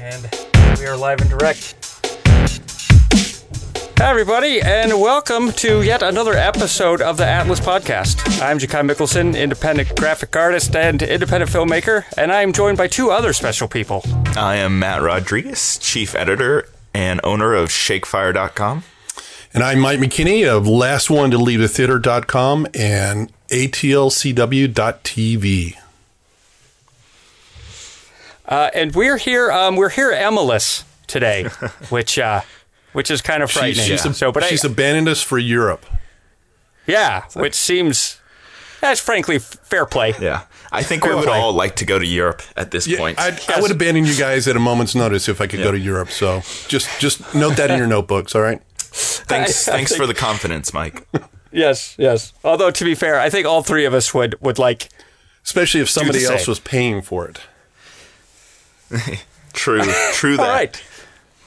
And we are live and direct. Hi, everybody, and welcome to yet another episode of the Atlas Podcast. I'm Ja'Kai Mickelson, independent graphic artist and independent filmmaker, and I am joined by two other special people. I am Matt Rodriguez, chief editor and owner of ShakeFire.com. And I'm Mike McKinney of LastOneToLeaveTheatre.com and ATLCW.TV. And we're here at Emily's today, which is kind of frightening. She's abandoned us for Europe. Yeah, like, which seems, that's frankly fair play. Yeah, I think we would all like to go to Europe at this point. I would abandon you guys at a moment's notice if I could go to Europe. So just note that in your notebooks, all right? Thanks for the confidence, Mike. Yes. Although, to be fair, I think all three of us would like, especially if somebody else was paying for it. True that. All right.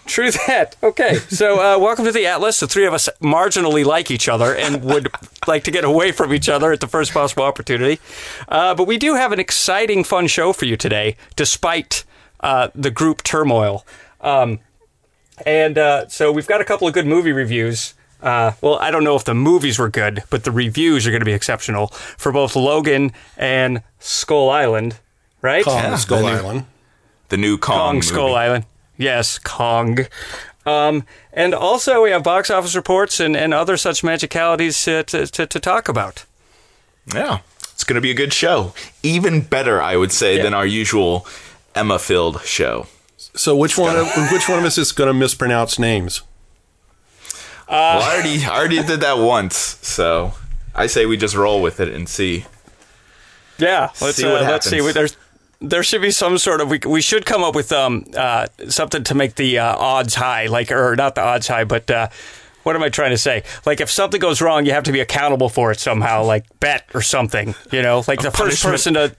True that. Okay. So welcome to the Atlas. The three of us marginally like each other and would like to get away from each other at the first possible opportunity. But we do have an exciting, fun show for you today, despite the group turmoil. So we've got a couple of good movie reviews. Well, I don't know if the movies were good, but the reviews are going to be exceptional for both Logan and Skull Island, right? Skull Island. The new Kong movie. Skull Island. Yes, Kong. And also we have box office reports and other such magicalities to talk about. Yeah, it's going to be a good show. Even better, I would say, than our usual Emma-filled show. So which one of us is going to mispronounce names? Well, I already did that once, so I say we just roll with it and see. Yeah, let's see what happens. There should be some sort of, we should come up with something to make the odds high, or not the odds high, but what am I trying to say? Like, if something goes wrong, you have to be accountable for it somehow, like bet or something, like the first person to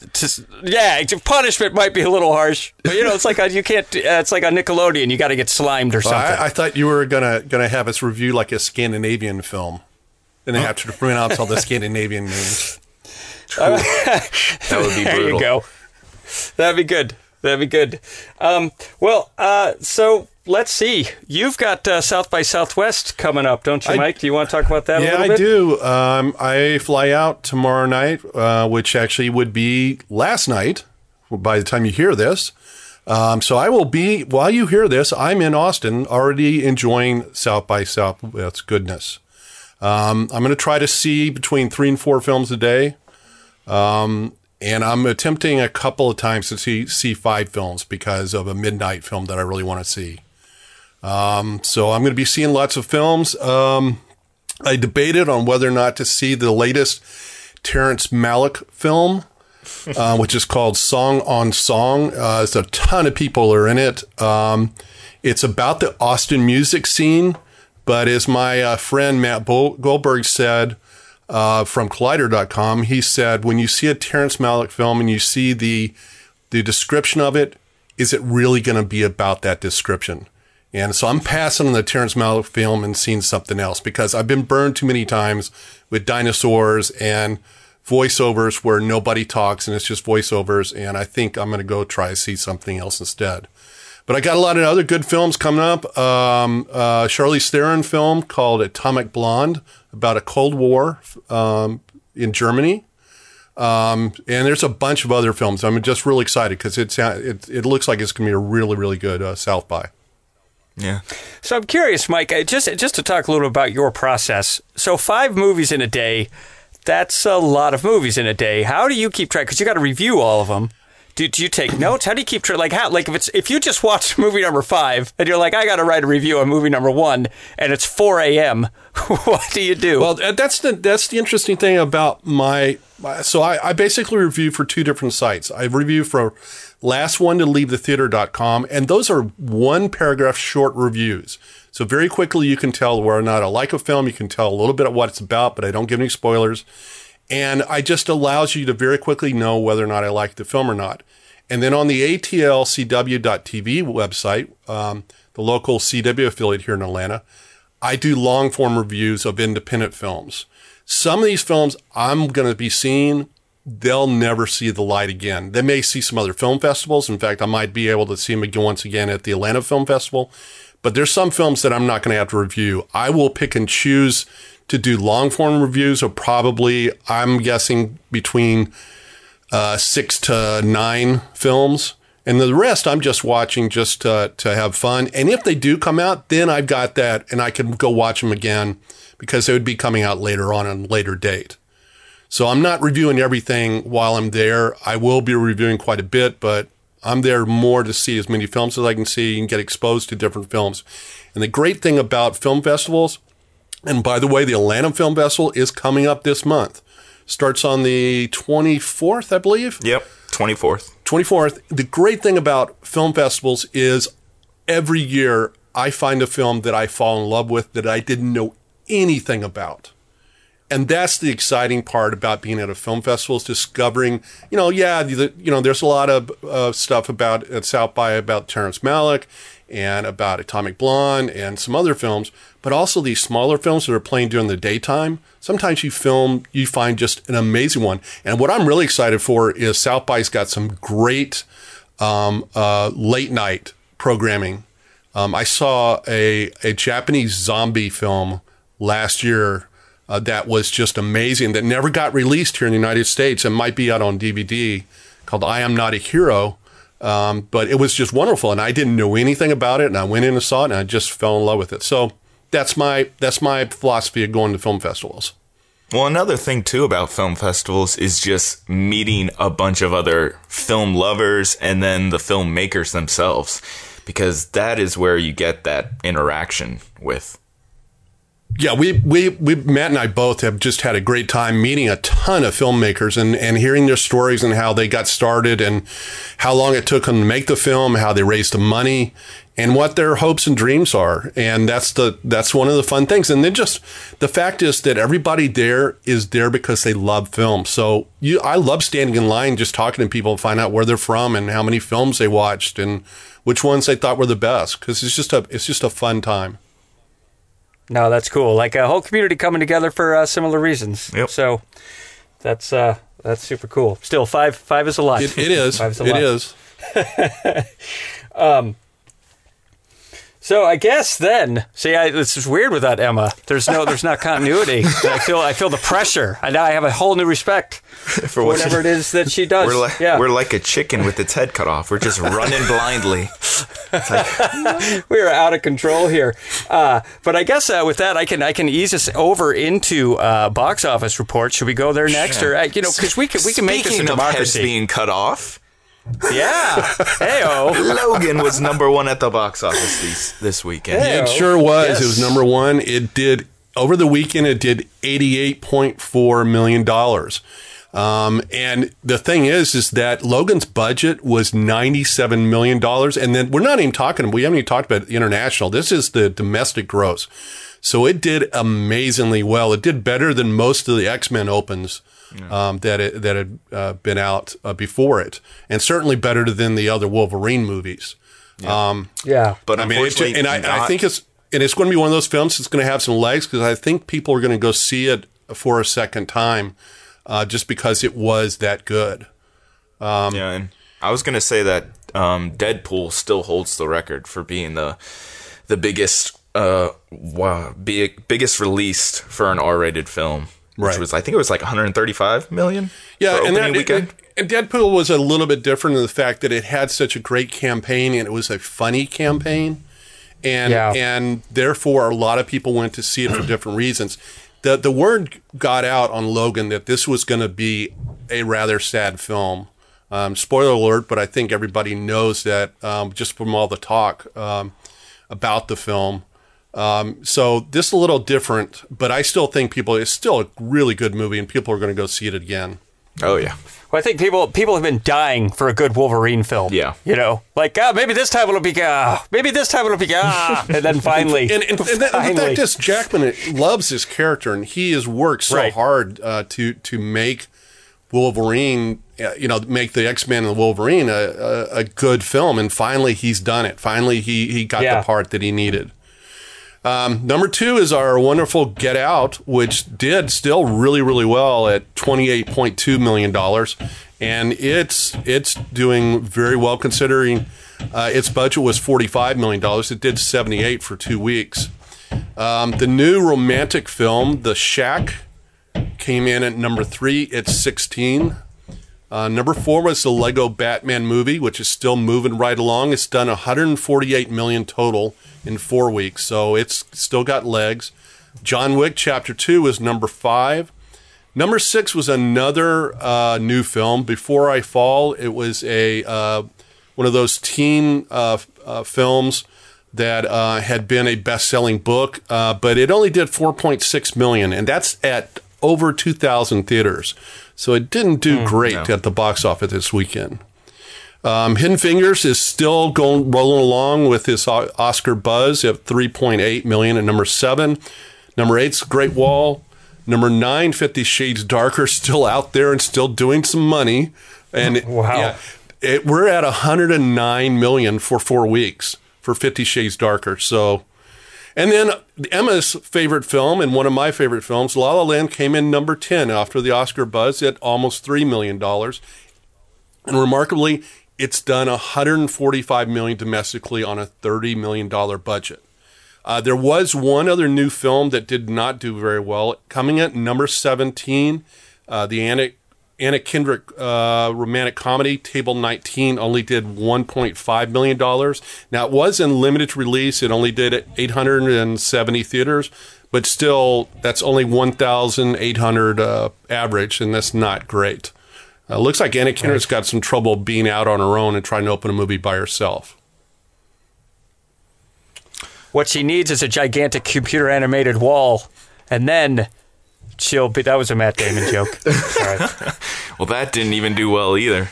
punishment might be a little harsh, but it's like it's like a Nickelodeon, you got to get slimed or something. I thought you were gonna have us review like a Scandinavian film, and they have to pronounce all the Scandinavian names. That would be brutal. There you go. That'd be good. So let's see. You've got South by Southwest coming up, don't you, Mike? Do you want to talk about that a little bit? Yeah, I do. I fly out tomorrow night, which actually would be last night by the time you hear this. So I will be, while you hear this, I'm in Austin already enjoying South by Southwest goodness. I'm going to try to see between 3 and 4 films a day. And I'm attempting a couple of times to see 5 films because of a midnight film that I really want to see. So I'm going to be seeing lots of films. I debated on whether or not to see the latest Terrence Malick film, which is called Song on Song. There's a ton of people are in it. It's about the Austin music scene, but as my friend Matt Goldberg said, from Collider.com, he said, when you see a Terrence Malick film and you see the description of it, is it really going to be about that description? And so I'm passing on the Terrence Malick film and seeing something else because I've been burned too many times with dinosaurs and voiceovers where nobody talks and it's just voiceovers. And I think I'm going to go try to see something else instead. But I got a lot of other good films coming up. Charlize Theron film called Atomic Blonde about a Cold War in Germany. And there's a bunch of other films. I'm just really excited because it looks like it's going to be a really, really good South by. Yeah. So I'm curious, Mike, just to talk a little about your process. So 5 movies in a day, that's a lot of movies in a day. How do you keep track? Because you got to review all of them. Do you take notes? How do you keep track? If you just watch movie number 5 and you're like, I got to write a review on movie number 1, and it's 4 a.m. what do you do? Well, that's the interesting thing about I basically review for 2 different sites. I review for LastOneToLeaveTheatre.com, and those are 1-paragraph short reviews. So very quickly you can tell whether or not I like a film. You can tell a little bit of what it's about, but I don't give any spoilers. And I just allows you to very quickly know whether or not I like the film or not. And then on the ATLCW.TV website, the local CW affiliate here in Atlanta, I do long-form reviews of independent films. Some of these films I'm going to be seeing they'll never see the light again. They may see some other film festivals. In fact, I might be able to see them again once again at the Atlanta Film Festival. But there's some films that I'm not going to have to review. I will pick and choose to do long-form reviews of probably, I'm guessing, between 6 to 9 films. And the rest I'm just watching just to have fun. And if they do come out, then I've got that, and I can go watch them again because they would be coming out later on a later date. So I'm not reviewing everything while I'm there. I will be reviewing quite a bit, but I'm there more to see as many films as I can see and get exposed to different films. And the great thing about film festivals, and by the way, the Atlanta Film Festival is coming up this month. Starts on the 24th, I believe. Yep, 24th. The great thing about film festivals is every year I find a film that I fall in love with that I didn't know anything about. And that's the exciting part about being at a film festival is discovering, there's a lot of stuff about at South by about Terrence Malick and about Atomic Blonde and some other films, but also these smaller films that are playing during the daytime. Sometimes you find just an amazing one. And what I'm really excited for is South by's got some great late night programming. I saw a Japanese zombie film last year. That was just amazing, that never got released here in the United States and might be out on DVD, called I Am Not a Hero. But it was just wonderful, and I didn't know anything about it, and I went in and saw it, and I just fell in love with it. So that's my philosophy of going to film festivals. Well, another thing, too, about film festivals is just meeting a bunch of other film lovers and then the filmmakers themselves, because that is where you get that interaction with. Yeah, we Matt and I both have just had a great time meeting a ton of filmmakers and hearing their stories and how they got started and how long it took them to make the film, how they raised the money, and what their hopes and dreams are. And that's one of the fun things. And then just the fact is that everybody there is there because they love film. So I love standing in line just talking to people and find out where they're from and how many films they watched and which ones they thought were the best, because it's just a fun time. No, that's cool. Like a whole community coming together for similar reasons. Yep. So that's super cool. Still, five is a lot. It is. Five is a lot. It is. So I guess then, this is weird without Emma. There's not continuity. I feel the pressure. And now I have a whole new respect for whatever it is that she does. We're like a chicken with its head cut off. We're just running blindly. It's like, we are out of control here. But I guess with that, I can ease us over into box office reports. Should we go there next, or because we can make this a democracy. Speaking of heads being cut off. Yeah. Heyo. Logan was number one at the box office this weekend. Hey-o. It sure was. Yes. It was number one. It did, over the weekend, it did $88.4 million. And the thing is that Logan's budget was $97 million. And then we haven't even talked about international. This is the domestic gross. So it did amazingly well. It did better than most of the X-Men opens. Yeah. That had been out before it, and certainly better than the other Wolverine movies. Yeah, but I mean, I think it's going to be one of those films that's going to have some legs, because I think people are going to go see it for a second time, just because it was that good. And I was going to say that Deadpool still holds the record for being the biggest biggest released for an R-rated film. Right. Which was, I think it was like $135 million. Yeah, for opening weekend. And Deadpool was a little bit different in the fact that it had such a great campaign, and it was a funny campaign, and therefore a lot of people went to see it for different reasons. The word got out on Logan that this was going to be a rather sad film. Spoiler alert, but I think everybody knows that just from all the talk about the film. So this is a little different, but I still think it's still a really good movie, and people are going to go see it again. Oh, yeah. Well, I think people have been dying for a good Wolverine film. Yeah. Maybe this time it'll be good. And then finally. And the fact is, Jackman loves his character, and he has worked so hard to make Wolverine, make the X-Men and the Wolverine a good film. And finally, he's done it. Finally, he got the part that he needed. Number two is our wonderful Get Out, which did still really, really well at $28.2 million. And it's doing very well considering its budget was $45 million. It did $78 for 2 weeks. The new romantic film, The Shack, came in at number three. It's 16. Number four was the Lego Batman movie, which is still moving right along. It's done $148 million total in 4 weeks, so it's still got legs. John Wick Chapter 2 was number five. Number six was another new film, Before I Fall. It was a one of those teen films that had been a best-selling book, but it only did $4.6 million, and that's at over 2,000 theaters. So it didn't do great at the box office this weekend. Hidden Fingers is still rolling along with his Oscar buzz at $3.8 million at number seven. Number eight's Great Wall. Number nine, 50 Shades Darker, still out there and still doing some money. And we're at $109 million for 4 weeks for 50 Shades Darker. So, and then Emma's favorite film and one of my favorite films, La La Land, came in number 10 after the Oscar buzz at almost $3 million. And remarkably, it's done $145 million domestically on a $30 million budget. There was one other new film that did not do very well. Coming at number 17, the Anna Kendrick romantic comedy, Table 19, only did $1.5 million. Now, it was in limited release. It only did 870 theaters, but still, that's only 1,800 average, and that's not great. Looks like Anna Kendrick's got some trouble being out on her own and trying to open a movie by herself. What she needs is a gigantic computer animated wall, and then she'll be... That was a Matt Damon joke. Sorry. Well, that didn't even do well either.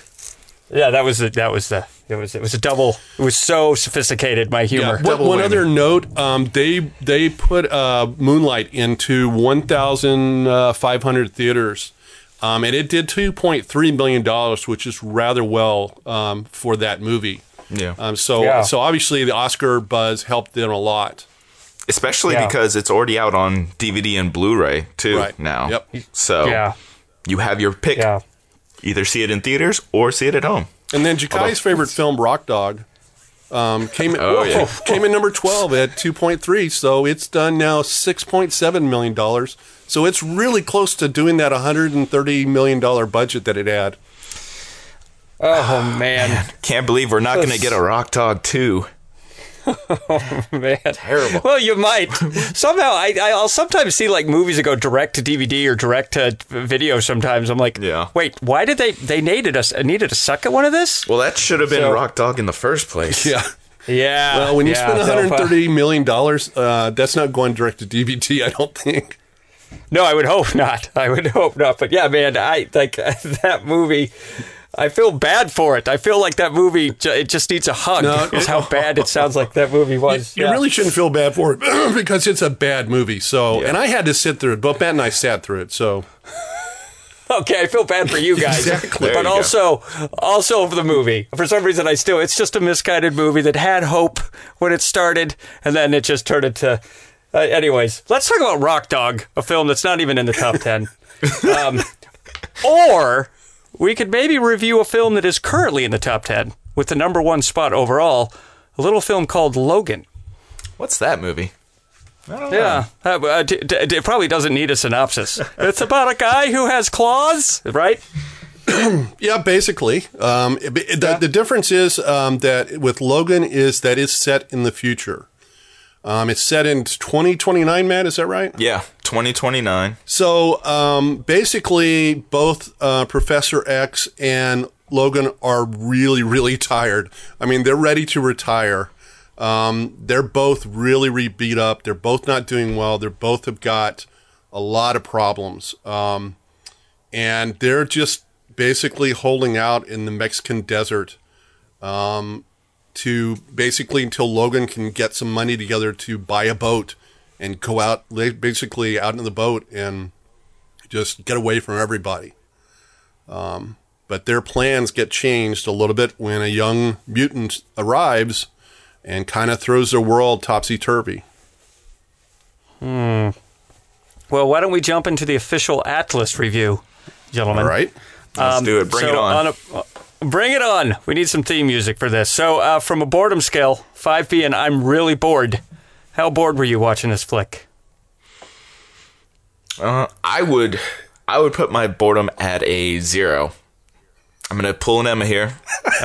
Yeah, it was a double. It was so sophisticated, my humor. Yeah, one other note: they put Moonlight into 1,500 theaters. And it did $2.3 million, which is rather well for that movie. Yeah. So obviously the Oscar buzz helped them a lot. Especially because it's already out on DVD and Blu-ray, too, now. Yep. So you have your pick. Yeah. Either see it in theaters or see it at home. And then Jakai's favorite film, Rock Dog, came in number 12 at 2.3, so it's done now $6.7 million. So it's really close to doing that $130 million budget that it had. Oh, man. Can't believe we're not going to get a Rock Dog 2. Oh, man. Terrible. Well, you might. Somehow, I'll sometimes see like movies that go direct to DVD or direct to video sometimes. I'm like, wait, why did they needed a second one of this? Well, that should have been Rock Dog in the first place. Yeah. Yeah. Well, when you spend $130 million, that's not going direct to DVD, I don't think. No, I would hope not. But yeah, man, I like that movie. I feel bad for it. I feel like that movie, it just needs a hug. Is how bad it sounds like that movie was. You really shouldn't feel bad for it because it's a bad movie. So, and I had to sit through it. Both Matt and I sat through it. So, okay, I feel bad for you guys, exactly. But also for the movie. For some reason, it's just a misguided movie that had hope when it started, and then it just turned into. Anyways, let's talk about Rock Dog, a film that's not even in the top 10. Or we could maybe review a film that is currently in the top 10 with the number one spot overall, a little film called Logan. What's that movie? I don't know. It probably doesn't need a synopsis. It's about a guy who has claws, right? Yeah, basically. The difference is that with Logan is that it's set in the future. It's set in 2029, Matt, is that right? Yeah, 2029. So basically both Professor X and Logan are really, really tired. I mean, they're ready to retire. They're both really beat up. They're both not doing well. They both have got a lot of problems. And they're just basically holding out in the Mexican desert to basically until Logan can get some money together to buy a boat and go out, basically out in the boat and just get away from everybody. But their plans get changed a little bit when a young mutant arrives and kind of throws their world topsy-turvy. Well, why don't we jump into the official Atlas review, gentlemen? All right. Let's do it. Bring it on. Bring it on. We need some theme music for this. So from a boredom scale, 5 being I'm really bored, how bored were you watching this flick? I would put my boredom at a 0. I'm going to pull an Emma here.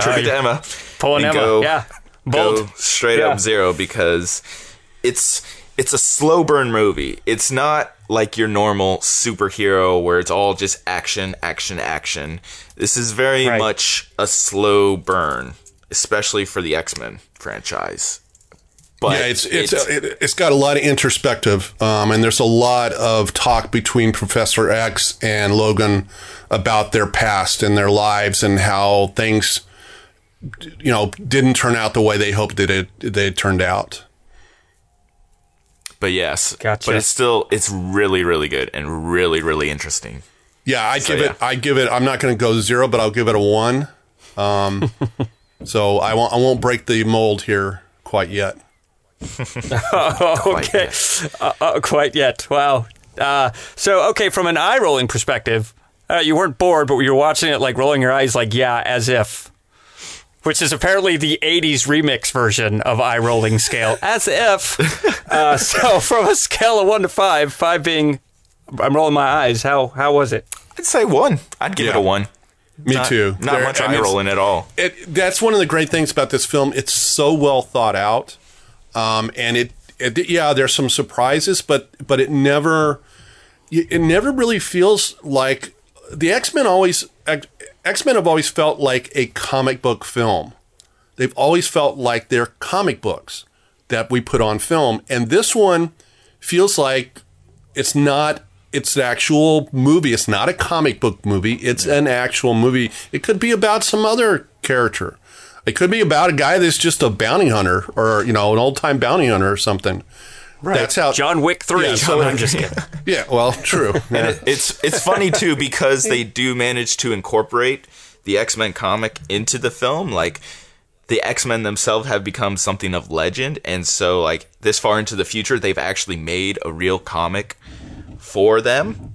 Tribute to Emma. Pull an Emma, Bold. Go straight up 0 because it's a slow burn movie. It's not like your normal superhero where it's all just action, action, action. This is very much a slow burn, especially for the X-Men franchise. But yeah, it's got a lot of introspective, and there's a lot of talk between Professor X and Logan about their past and their lives and how things, you know, didn't turn out the way they hoped that they turned out. But yes, gotcha. But it's really, really good and really, really interesting. Yeah, I give it. I'm not going to go 0, but I'll give it a 1. So I won't break the mold here quite yet. Okay, quite yet. Wow. So okay, from an eye rolling perspective, you weren't bored, but you were watching it like rolling your eyes, like as if. Which is apparently the 80s remix version of Eye Rolling Scale, as if. So from a scale of 1 to 5, 5 being I'm rolling my eyes, how was it? I'd say 1. I'd give it a 1. Me too. Not much eye rolling at all. That's one of the great things about this film. It's so well thought out. And there's some surprises, but it never really feels like the X-Men have always felt like a comic book film. They've always felt like they're comic books that we put on film. And this one feels like it's an actual movie. It's not a comic book movie. It's an actual movie. It could be about some other character. It could be about a guy that's just a bounty hunter or, you know, an old-time bounty hunter or something. Right. That's how John Wick 3. Yeah, so I'm just kidding. Yeah, well, true. Yeah. And it's funny too because they do manage to incorporate the X-Men comic into the film. Like the X-Men themselves have become something of legend, and so like this far into the future, they've actually made a real comic for them.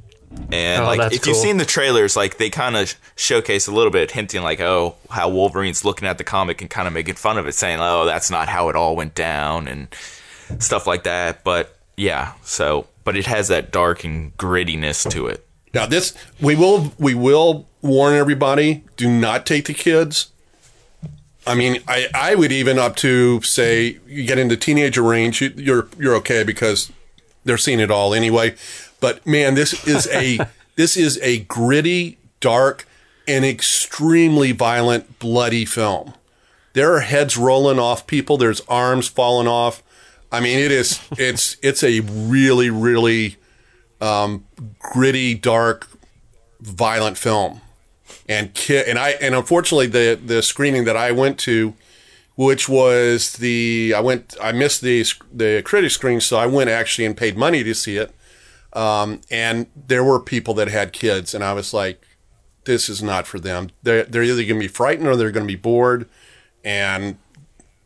And like if you've seen the trailers, like they kind of showcase a little bit, hinting like, oh, how Wolverine's looking at the comic and kind of making fun of it, saying, oh, that's not how it all went down, and stuff like that. But yeah, so but it has that dark and grittiness to it. Now this we will warn everybody, do not take the kids. I mean, I would even up to say you get into teenager range, you're okay because they're seeing it all anyway. But man, this is a gritty, dark, and extremely violent, bloody film. There are heads rolling off people, there's arms falling off. I mean, it's a really, really gritty, dark, violent film. And unfortunately the screening that I went to, which was I missed the critic screen, so I went actually and paid money to see it. And there were people that had kids, and I was like, this is not for them. They're either going to be frightened or they're going to be bored, and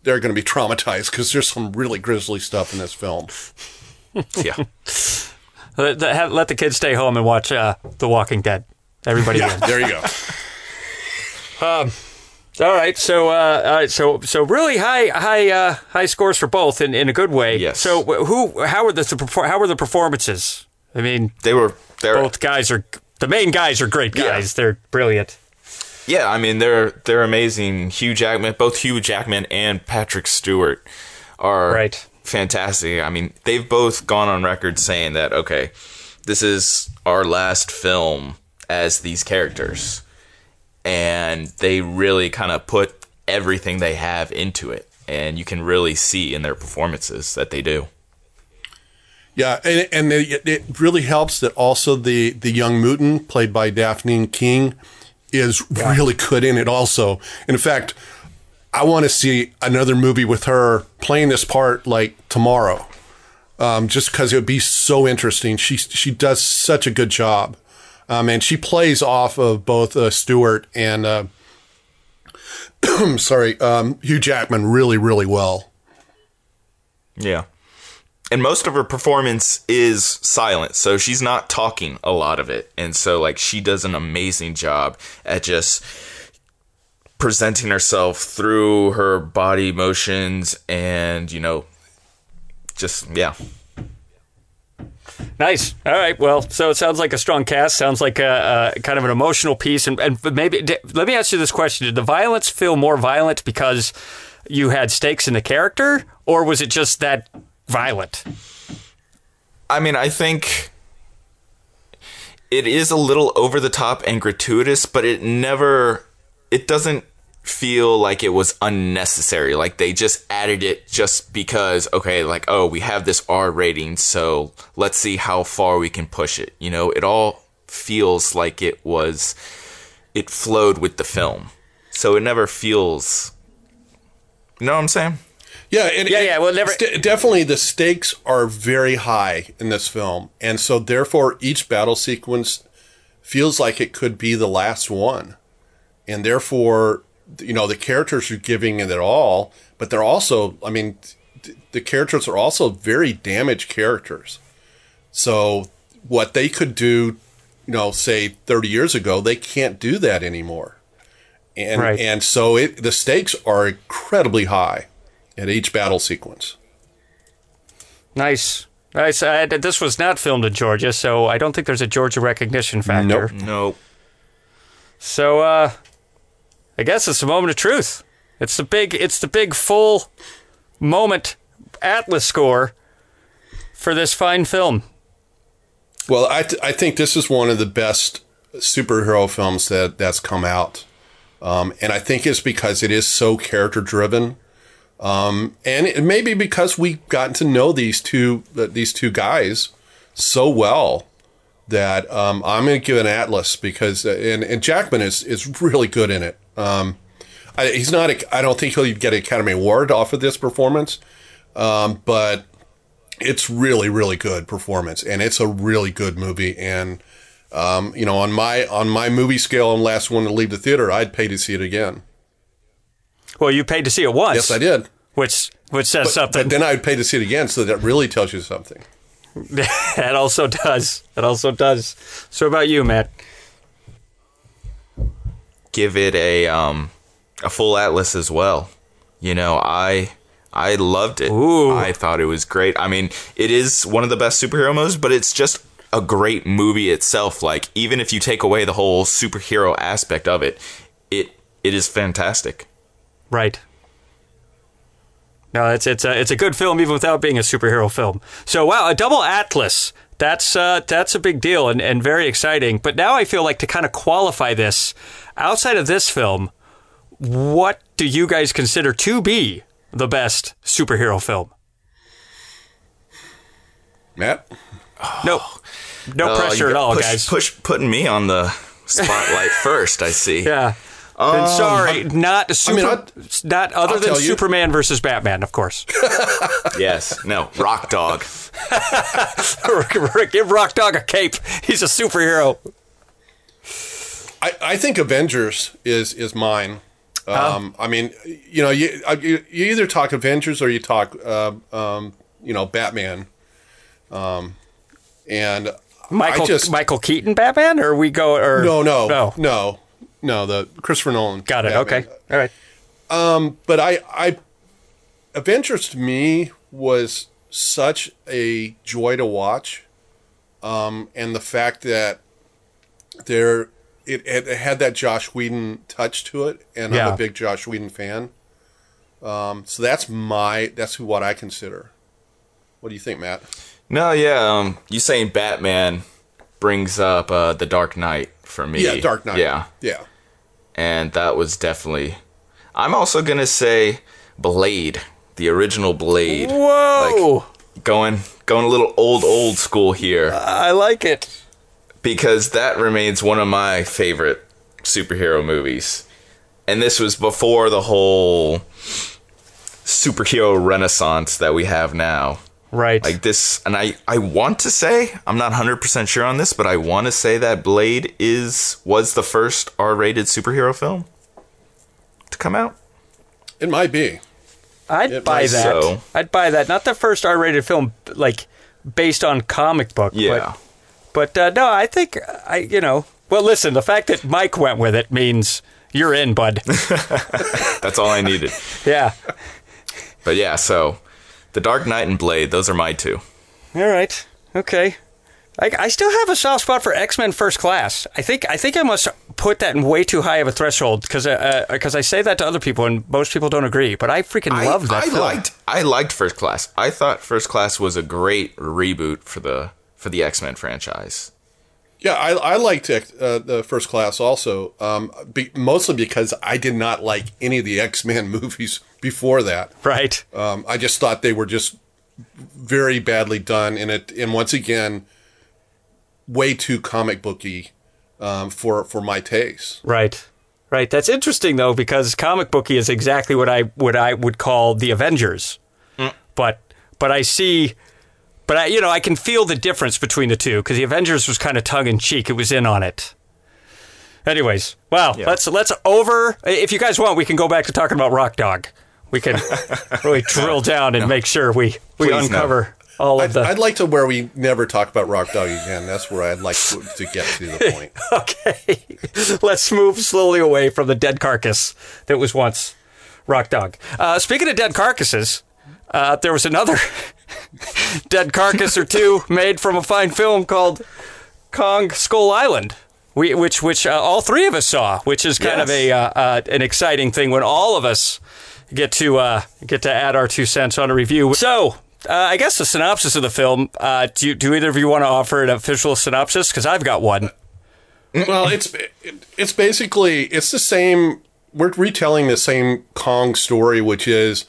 they're going to be traumatized because there's some really grisly stuff in this film. Yeah. Let the kids stay home and watch The Walking Dead. Everybody wins. There you go. All right. So really high scores for both in a good way. Yes. So how were the performances? I mean, the main guys are great guys. Yeah. They're brilliant. Yeah, I mean they're amazing. Both Hugh Jackman and Patrick Stewart are fantastic. I mean, they've both gone on record saying that okay, this is our last film as these characters, and they really kind of put everything they have into it, and you can really see in their performances that they do. Yeah, and it really helps that also the young mutant played by Dafne Keen is really good in it also. In fact, I want to see another movie with her playing this part like tomorrow, just because it would be so interesting. She does such a good job, and she plays off of both Stewart and Hugh Jackman really, really well. Yeah, And most of her performance is silent, so she's not talking a lot of it. And so, like, she does an amazing job at just presenting herself through her body motions and, you know, just, yeah. Nice. All right. Well, so it sounds like a strong cast. Sounds like a kind of an emotional piece. And maybe let me ask you this question. Did the violence feel more violent because you had stakes in the character, or was it just that violent? I mean, I think it is a little over the top and gratuitous, but it doesn't feel like it was unnecessary. Like, they just added it just because, okay, like, oh, we have this R rating, so let's see how far we can push it. You know, it all feels like it flowed with the film. So it never feels, you know what I'm saying? Yeah, definitely the stakes are very high in this film. And so, therefore, each battle sequence feels like it could be the last one. And therefore, you know, the characters are giving it all, but they're also, I mean, the characters are also very damaged characters. So what they could do, you know, say 30 years ago, they can't do that anymore. And right. And so the stakes are incredibly high at each battle sequence. Nice. Nice. This was not filmed in Georgia, so I don't think there's a Georgia recognition factor. Nope. So, I guess it's the moment of truth. It's the big full moment Atlas score for this fine film. Well, I think this is one of the best superhero films that's come out. And I think it's because it is so character driven. And it may be because we've gotten to know these two guys so well that I'm going to give an Atlas because and Jackman is really good in it. I don't think he'll get an Academy Award off of this performance, but it's really, really good performance, and it's a really good movie. And you know, on my movie scale, I'm Last One to Leave the Theater, I'd pay to see it again. Well, you paid to see it once. Yes, I did. Which says something. But then I'd pay to see it again, so that really tells you something. That also does. It also does. So, about you, Matt? Give it a full Atlas as well. You know, I loved it. Ooh. I thought it was great. I mean, it is one of the best superhero movies, but it's just a great movie itself. Like, even if you take away the whole superhero aspect of it, it is fantastic. Right. No, it's a good film even without being a superhero film. So, wow, a double Atlas. That's a big deal and very exciting. But now I feel like to kind of qualify this, outside of this film, what do you guys consider to be the best superhero film? Matt? No pressure at all, guys. Putting me on the spotlight first, I see. Yeah. And sorry, not other than Superman versus Batman, of course. Yes, no, Rock Dog. Give Rock Dog a cape. He's a superhero. I think Avengers is mine. I mean, you know, you either talk Avengers or you talk, you know, Batman, and Michael Keaton Batman, or we go No, the Christopher Nolan. Got it. Batman. Okay. All right. But Avengers to me was such a joy to watch. And the fact that it had that Joss Whedon touch to it. And yeah. I'm a big Joss Whedon fan. So that's what I consider. What do you think, Matt? No, yeah. You saying Batman brings up The Dark Knight for me. Yeah, Dark Knight. Yeah. And that was definitely... I'm also going to say Blade. The original Blade. Whoa! Like, going a little old school here. I like it. Because that remains one of my favorite superhero movies. And this was before the whole superhero renaissance that we have now. Right. Like this, and I want to say, I'm not 100% sure on this, but I want to say that Blade was the first R-rated superhero film to come out. It might be. I'd buy that. So. I'd buy that. Not the first R-rated film like based on comic book. Yeah. But no, I think I you know. Well, listen, the fact that Mike went with it means you're in, bud. That's all I needed. Yeah. But yeah, so The Dark Knight and Blade, those are my two. All right. Okay. I still have a soft spot for X Men: First Class. I think I must put that in way too high of a threshold because I say that to other people and most people don't agree. But I freaking love that. I liked First Class. I thought First Class was a great reboot for the X Men franchise. Yeah, I liked the First Class also, mostly because I did not like any of the X Men movies before that. Right. I just thought they were just very badly done, and once again. Way too comic booky for my taste. Right. That's interesting though, because comic booky is exactly what I would call the Avengers. Mm. But I you know, I can feel the difference between the two because the Avengers was kind of tongue in cheek. It was in on it. Anyways, wow. Yeah. If you guys want, we can go back to talking about Rock Dog. We can really drill down and make sure we uncover. No. I'd like to where we never talk about Rock Dog again. That's where I'd like to get to the point. Okay. Let's move slowly away from the dead carcass that was once Rock Dog. Speaking of dead carcasses, there was another dead carcass or two made from a fine film called Kong Skull Island, which all three of us saw, which is kind of an exciting thing when all of us get to add our 2 cents on a review. So... I guess the synopsis of the film, do either of you want to offer an official synopsis? Because I've got one. Well, it's basically, it's the same, we're retelling the same Kong story, which is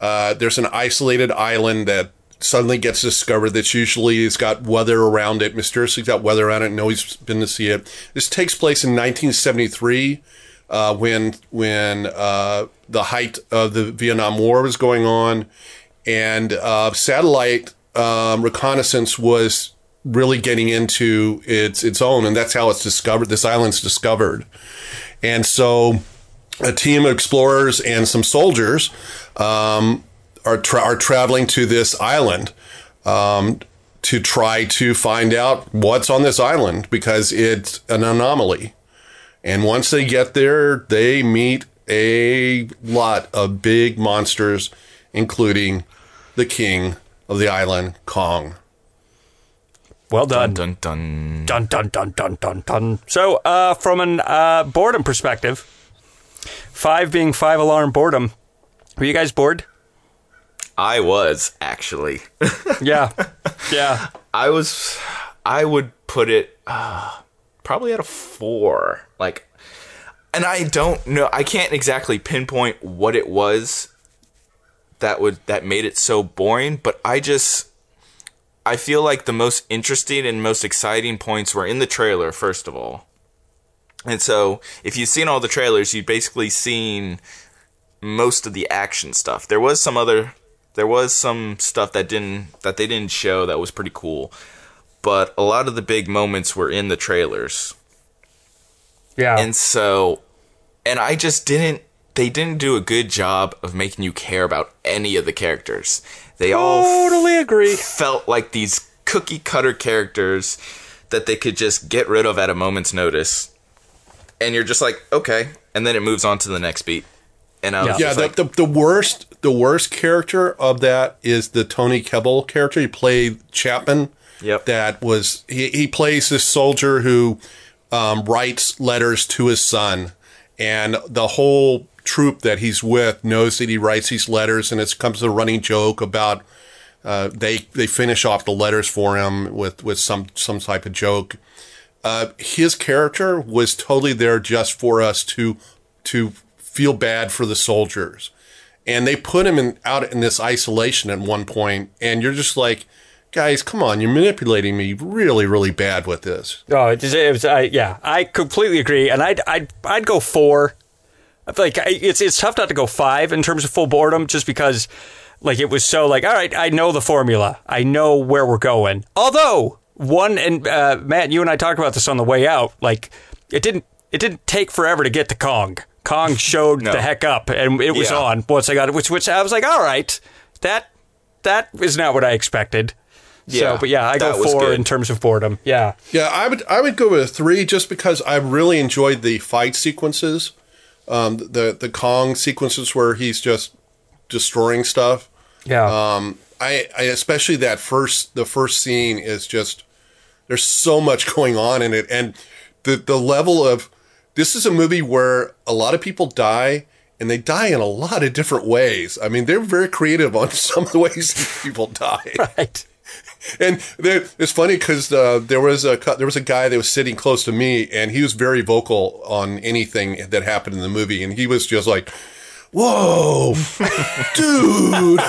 there's an isolated island that suddenly gets discovered that's usually it's got weather around it, mysteriously got weather around it, nobody's been to see it. This takes place in 1973 when the height of the Vietnam War was going on. And satellite reconnaissance was really getting into its own, and that's how it's discovered. This island's discovered, and so a team of explorers and some soldiers are traveling to this island to try to find out what's on this island because it's an anomaly. And once they get there, they meet a lot of big monsters, including the king of the island, Kong. Well done. Dun, dun, dun. Dun, dun, dun, dun, dun. So, from an boredom perspective, 5 being 5-alarm boredom, were you guys bored? I was, actually. Yeah. Yeah. I would put it probably at a 4. Like, and I don't know, I can't exactly pinpoint what it was that made it so boring, but I feel like the most interesting and most exciting points were in the trailer, first of all. And so if you've seen all the trailers, you've basically seen most of the action stuff. There was some stuff that they didn't show that was pretty cool, but a lot of the big moments were in the trailers. Yeah. And so, and I just didn't, they didn't do a good job of making you care about any of the characters. They felt like these cookie cutter characters that they could just get rid of at a moment's notice. And you're just like, okay. And then it moves on to the next beat. And the worst character of that is the Tony Kebbell character. He played Chapman. Yep. He plays this soldier who writes letters to his son. And the whole troop that he's with knows that he writes these letters, and it comes to a running joke about they finish off the letters for him with some type of joke. His character was totally there just for us to feel bad for the soldiers, and they put him out in this isolation at one point, and you're just like, guys, come on, you're manipulating me really, really bad with this. Oh, I completely agree. And I'd go 4. Like, it's tough not to go 5 in terms of full boredom, just because, like, it was so, like, all right, I know the formula. I know where we're going. Although, Matt, you and I talked about this on the way out, like, it didn't take forever to get to Kong. Kong showed the heck up, and it was on once I got it, which I was like, all right, that is not what I expected. Yeah, so, but yeah, I go 4 in terms of boredom. Yeah, yeah, I would go with a 3 just because I really enjoyed the fight sequences, the Kong sequences where he's just destroying stuff. Yeah, I especially the first scene is just there's so much going on in it, and the level of this is a movie where a lot of people die. And they die in a lot of different ways. I mean, they're very creative on some of the ways these people die. Right. And it's funny because there was a guy that was sitting close to me, and he was very vocal on anything that happened in the movie. And he was just like, whoa, dude.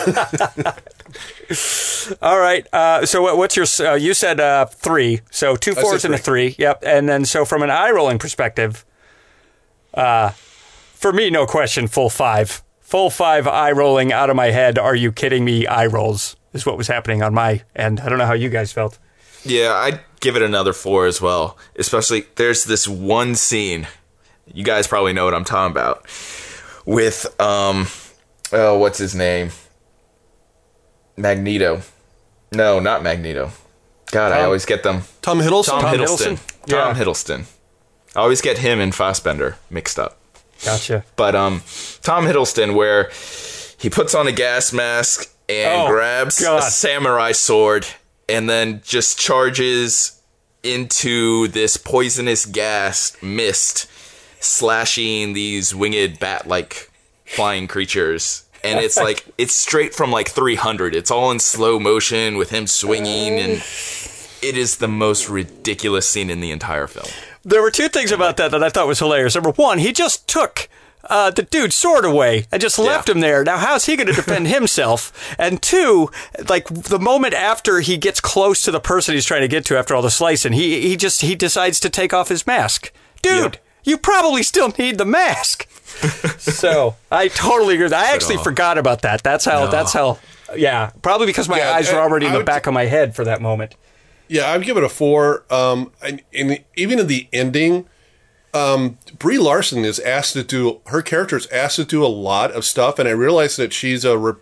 All right. So what's your you said 3. So 2 4s and a 3. Yep. And then so from an eye-rolling perspective, for me, no question, full 5. Full 5 eye-rolling out of my head, are you kidding me, eye rolls, is what was happening on my end. I don't know how you guys felt. Yeah, I'd give it another 4 as well. Especially, there's this one scene, you guys probably know what I'm talking about, with, what's his name? Magneto. No, not Magneto. God, I always get them. Tom Hiddleston? Tom Hiddleston. I always get him and Fassbender mixed up. Gotcha. But Tom Hiddleston, where he puts on a gas mask and grabs a samurai sword and then just charges into this poisonous gas mist, slashing these winged bat-like flying creatures. And it's like, it's straight from like 300. It's all in slow motion with him swinging, and it is the most ridiculous scene in the entire film. There were 2 things about that I thought was hilarious. Number 1, he just took the dude's sword away and just left him there. Now, how's he going to defend himself? And 2, like the moment after he gets close to the person he's trying to get to after all the slicing, he decides to take off his mask. Dude, you probably still need the mask. So I totally agree. I actually forgot about that. That's how. Yeah, probably because my eyes were already in the back of my head for that moment. Yeah, I'd give it a 4. And even in the ending, Brie Larson is asked to do, her character is asked to do a lot of stuff. And I realized that she's a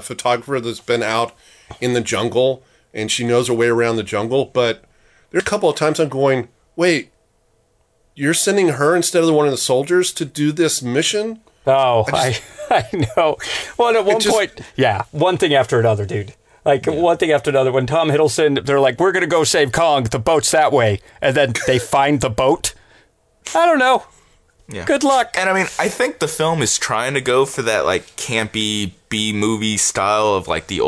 photographer that's been out in the jungle, and she knows her way around the jungle. But there are a couple of times I'm going, wait, you're sending her instead of one of the soldiers to do this mission? Oh, I know. Well, at one point, one thing after another, dude. Like, one thing after another. When Tom Hiddleston, they're like, we're going to go save Kong. The boat's that way. And then they find the boat. I don't know. Yeah. Good luck. And, I mean, I think the film is trying to go for that, like, campy B-movie style of, like, the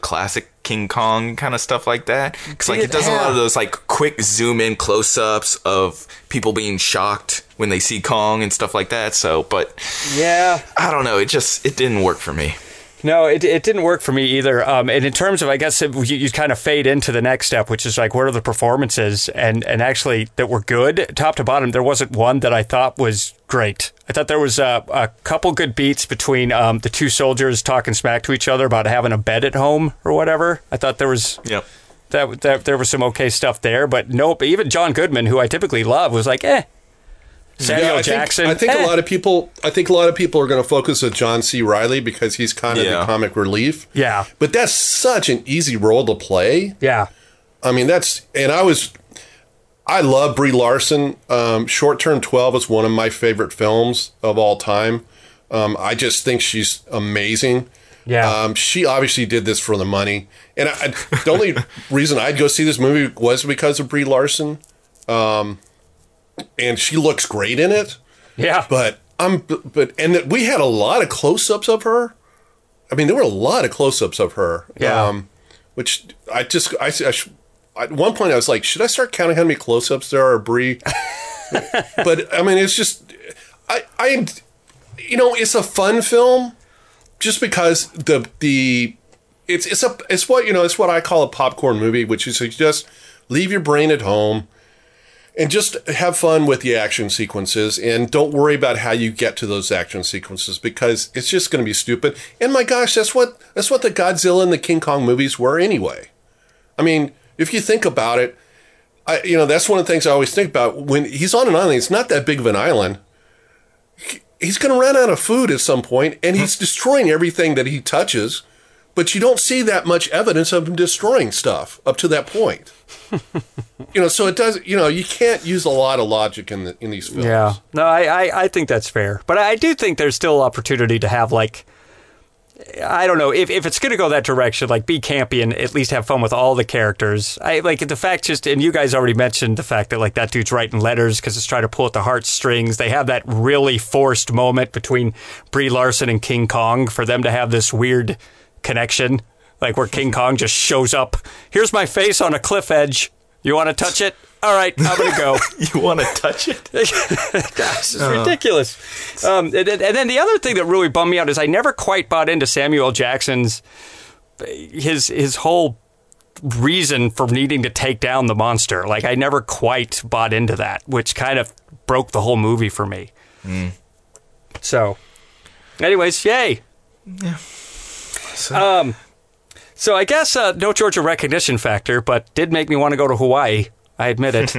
classic King Kong kind of stuff like that. Because, like, it does a lot of those, like, quick zoom-in close-ups of people being shocked when they see Kong and stuff like that. So, but... yeah. I don't know. It didn't work for me. No, it didn't work for me either. And in terms of, I guess, you kind of fade into the next step, which is like, what are the performances? And actually, that were good. Top to bottom, there wasn't one that I thought was great. I thought there was a couple good beats between the 2 soldiers talking smack to each other about having a bed at home or whatever. I thought there was... yep. That there was some okay stuff there, but nope. Even John Goodman, who I typically love, was like, eh. Samuel Jackson. I think a lot of people are going to focus on John C. Reilly because he's kind of the comic relief. Yeah. But that's such an easy role to play. Yeah. I mean, I love Brie Larson. Short Term 12 is one of my favorite films of all time. I just think she's amazing. Yeah. She obviously did this for the money. And the only reason I'd go see this movie was because of Brie Larson. And she looks great in it. Yeah. But we had a lot of close-ups of her. I mean, there were a lot of close-ups of her. Yeah. Which I at one point I was like, should I start counting how many close-ups there are, Brie? But I mean, it's just, it's a fun film just because it's what I call a popcorn movie, which is just leave your brain at home. And just have fun with the action sequences, and don't worry about how you get to those action sequences because it's just going to be stupid. And my gosh, that's what the Godzilla and the King Kong movies were anyway. I mean, if you think about it, that's one of the things I always think about when he's on an island. It's not that big of an island. he's going to run out of food at some point, and he's destroying everything that he touches. But you don't see that much evidence of him destroying stuff up to that point. You know, so it does. You know, you can't use a lot of logic in these films. Yeah, no, I think that's fair, but I do think there's still opportunity to have, like, I don't know, if it's going to go that direction, like, be campy and at least have fun with all the characters. I like the fact, just, and you guys already mentioned the fact that, like, that dude's writing letters because it's trying to pull at the heartstrings. They have that really forced moment between Brie Larson and King Kong for them to have this weird connection, like, where King Kong just shows up. Here's my face on a cliff edge. You want to touch it? All right, I'm going to go. You want to touch it? This is ridiculous. And then the other thing that really bummed me out is I never quite bought into Samuel Jackson's, his whole reason for needing to take down the monster. Like, I never quite bought into that, which kind of broke the whole movie for me. Mm. So, anyways, yay. Yeah. So I guess no Georgia recognition factor, but did make me want to go to Hawaii. I admit it.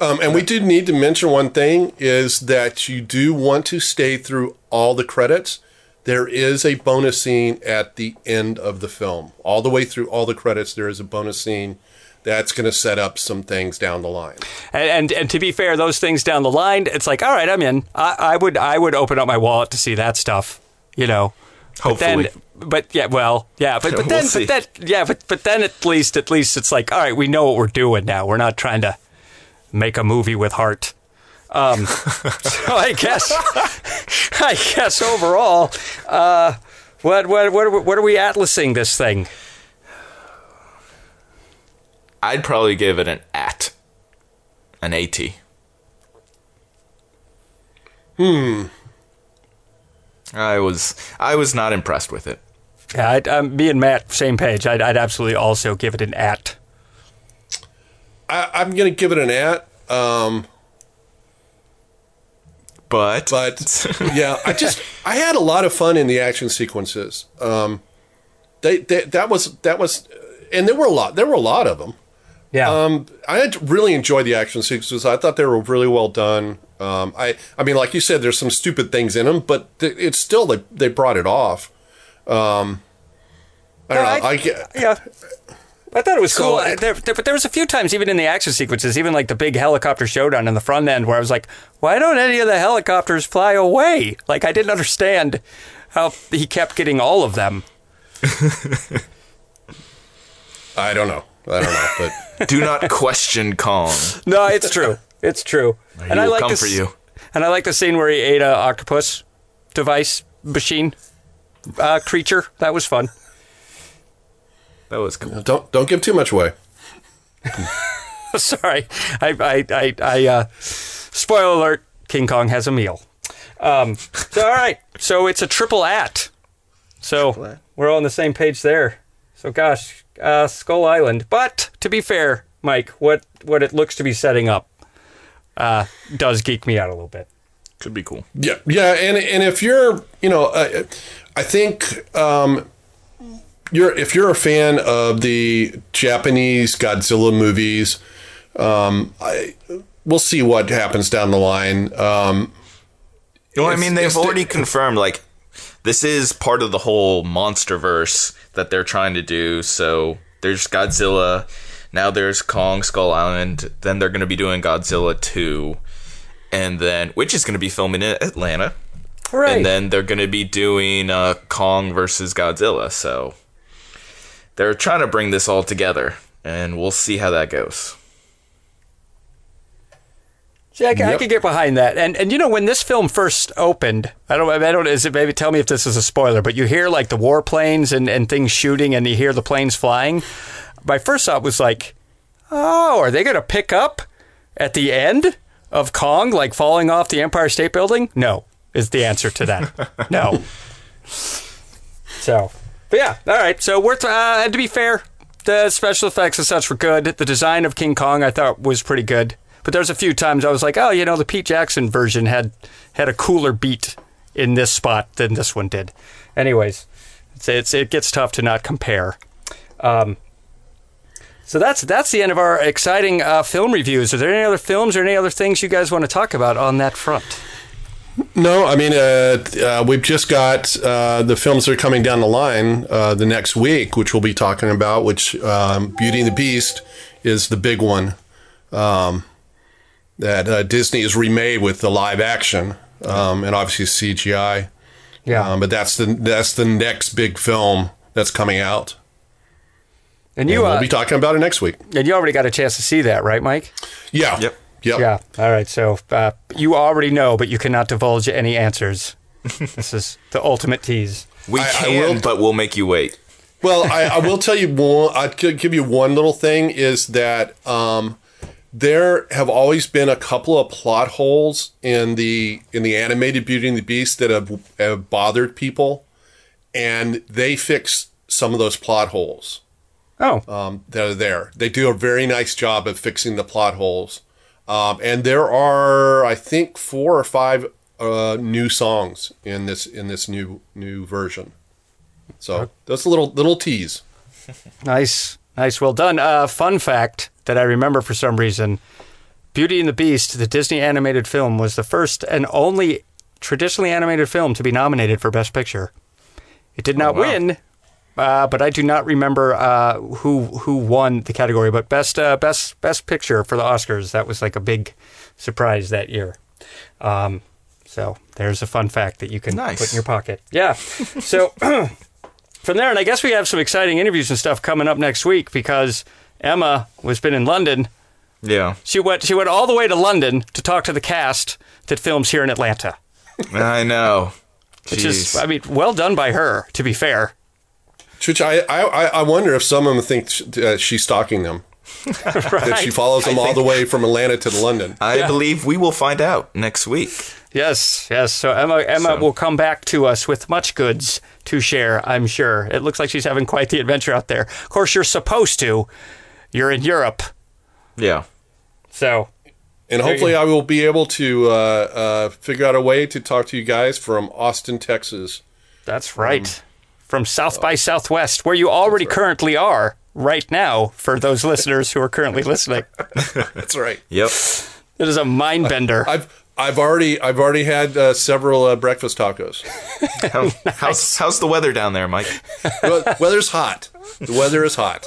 And we do need to mention one thing, is that you do want to stay through all the credits. There is a bonus scene at the end of the film. All the way through all the credits, there is a bonus scene that's going to set up some things down the line. And to be fair, those things down the line, it's like, all right, I'm in. I would open up my wallet to see that stuff, you know. Hopefully. But then at least it's like, all right, we know what we're doing now. We're not trying to make a movie with heart. So I guess overall, what are we atlasing this thing? I'd probably give it an 80. I was not impressed with it. Yeah, me and Matt, same page. I'd absolutely also give it an at. I'm going to give it an at. But yeah, I had a lot of fun in the action sequences. And there were a lot of them. Yeah. I really enjoyed the action sequences. I thought they were really well done. I mean, like you said, there's some stupid things in them, but it's still, they brought it off. I thought it was cool. But there was a few times, even in the action sequences, even like the big helicopter showdown in the front end, where I was like, why don't any of the helicopters fly away? Like, I didn't understand how he kept getting all of them. I don't know, but do not question Kong. No, it's true. It's true. And I like come for you. And I like the scene where he ate an octopus device machine creature. That was fun. That was cool. Don't give too much away. Sorry. Spoiler alert, King Kong has a meal. All right. So it's a triple at. So we're all on the same page there. So gosh, Skull Island. But to be fair, Mike, what it looks to be setting up does geek me out a little bit. Could be cool. Yeah, and if you're, you know, I think if you're a fan of the Japanese Godzilla movies, we'll see what happens down the line. You know what I mean? They've already confirmed, like, this is part of the whole MonsterVerse that they're trying to do. So there's Godzilla. Now there's Kong, Skull Island. Then they're going to be doing Godzilla 2, and then, which is going to be filming in Atlanta. Right. And then they're going to be doing Kong versus Godzilla. So they're trying to bring this all together, and we'll see how that goes. See, I can get behind that. And you know, when this film first opened, is it, maybe tell me if this is a spoiler, but you hear, like, the war planes and things shooting, and you hear the planes flying. My first thought was like, oh, are they going to pick up at the end of Kong, like, falling off the Empire State Building? No, is the answer to that. No. So, but yeah, all right. So, and to be fair, the special effects and such were good. The design of King Kong, I thought, was pretty good. But there's a few times I was like, oh, you know, the Pete Jackson version had a cooler beat in this spot than this one did. Anyways, it gets tough to not compare. So that's the end of our exciting film reviews. Are there any other films or any other things you guys want to talk about on that front? No, I mean, we've just got the films that are coming down the line the next week, which we'll be talking about, which Beauty and the Beast is the big one that Disney has remade with the live action and obviously CGI. Yeah. But that's the next big film that's coming out. And we'll be talking about it next week. And you already got a chance to see that, right, Mike? Yeah. Yep. Yeah. All right. So you already know, but you cannot divulge any answers. This is the ultimate tease. But we'll make you wait. Well, I will tell you more. I could give you one little thing is that there have always been a couple of plot holes in the animated Beauty and the Beast that have bothered people, and they fix some of those plot holes. Oh, that are there. They do a very nice job of fixing the plot holes. And there are, I think, 4 or 5 new songs in this new version. So that's a little tease. Nice, well done. Fun fact that I remember for some reason: Beauty and the Beast, the Disney animated film, was the first and only traditionally animated film to be nominated for Best Picture. It did not win. But I do not remember who won the category. But best picture for the Oscars. That was like a big surprise that year. So there's a fun fact that you can put in your pocket. Yeah. So from there, and I guess we have some exciting interviews and stuff coming up next week because Emma has been in London. Yeah. She went all the way to London to talk to the cast that films here in Atlanta. I know. Which is, well done by her. To be fair. Which I wonder if some of them think she's stalking them. Right. That she follows them all the way from Atlanta to London. I believe we will find out next week. Yes. So Emma will come back to us with much goods to share, I'm sure. It looks like she's having quite the adventure out there. Of course, you're supposed to. You're in Europe. Yeah. So. And hopefully I will be able to figure out a way to talk to you guys from Austin, Texas. That's right. From South by Southwest, where you already currently are right now, for those listeners who are currently listening. That's right. Yep. It is a mind bender. I've already had several breakfast tacos. Nice. How's the weather down there, Mike? Well, weather's hot. The weather is hot.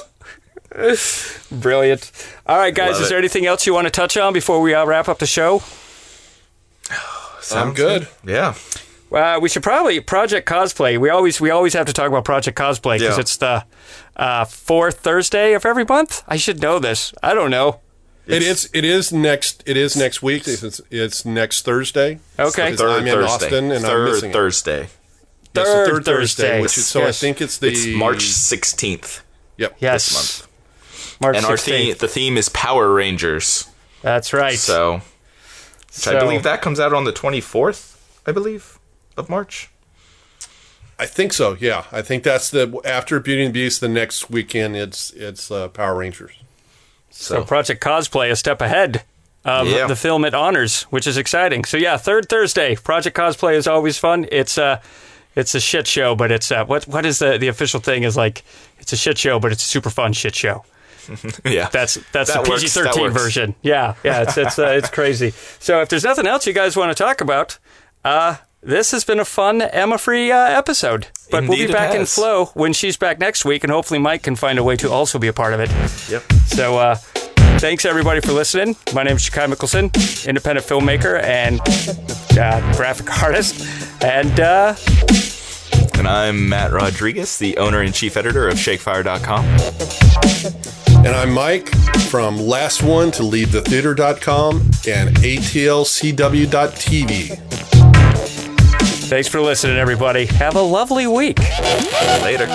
Brilliant. All right, guys. Love is there anything else you want to touch on before we wrap up the show? Sounds good. Yeah. We should probably Project Cosplay. We always have to talk about Project Cosplay because it's the fourth Thursday of every month. I should know this. I don't know. It is next week. It's next Thursday. Okay. I'm in Austin and I'm missing it. Third Thursday. Which is, I think it's it's March 16th. Yep. Yes. This month. March 16th. And the theme is Power Rangers. That's right. So I believe that comes out on the 24th. I believe. Of March? I think so, yeah. I think that's after Beauty and the Beast, the next weekend, it's Power Rangers. So Project Cosplay, a step ahead of the film it honors, which is exciting. So yeah, third Thursday, Project Cosplay is always fun. It's a shit show, but it's, what is the official thing is like, it's a shit show, but it's a super fun shit show. Yeah, that's the PG-13 version. Yeah, it's crazy. So if there's nothing else you guys want to talk about, this has been a fun Emma-free episode, but indeed we'll be back in flow when she's back next week, and hopefully Mike can find a way to also be a part of it. Yep. So thanks, everybody, for listening. My name is Ja'Kai Mickelson, independent filmmaker and graphic artist, and I'm Matt Rodriguez, the owner and chief editor of ShakeFire.com. And I'm Mike from LastOneToLeaveTheatre.com and ATLCW.TV. Thanks for listening, everybody. Have a lovely week. Later.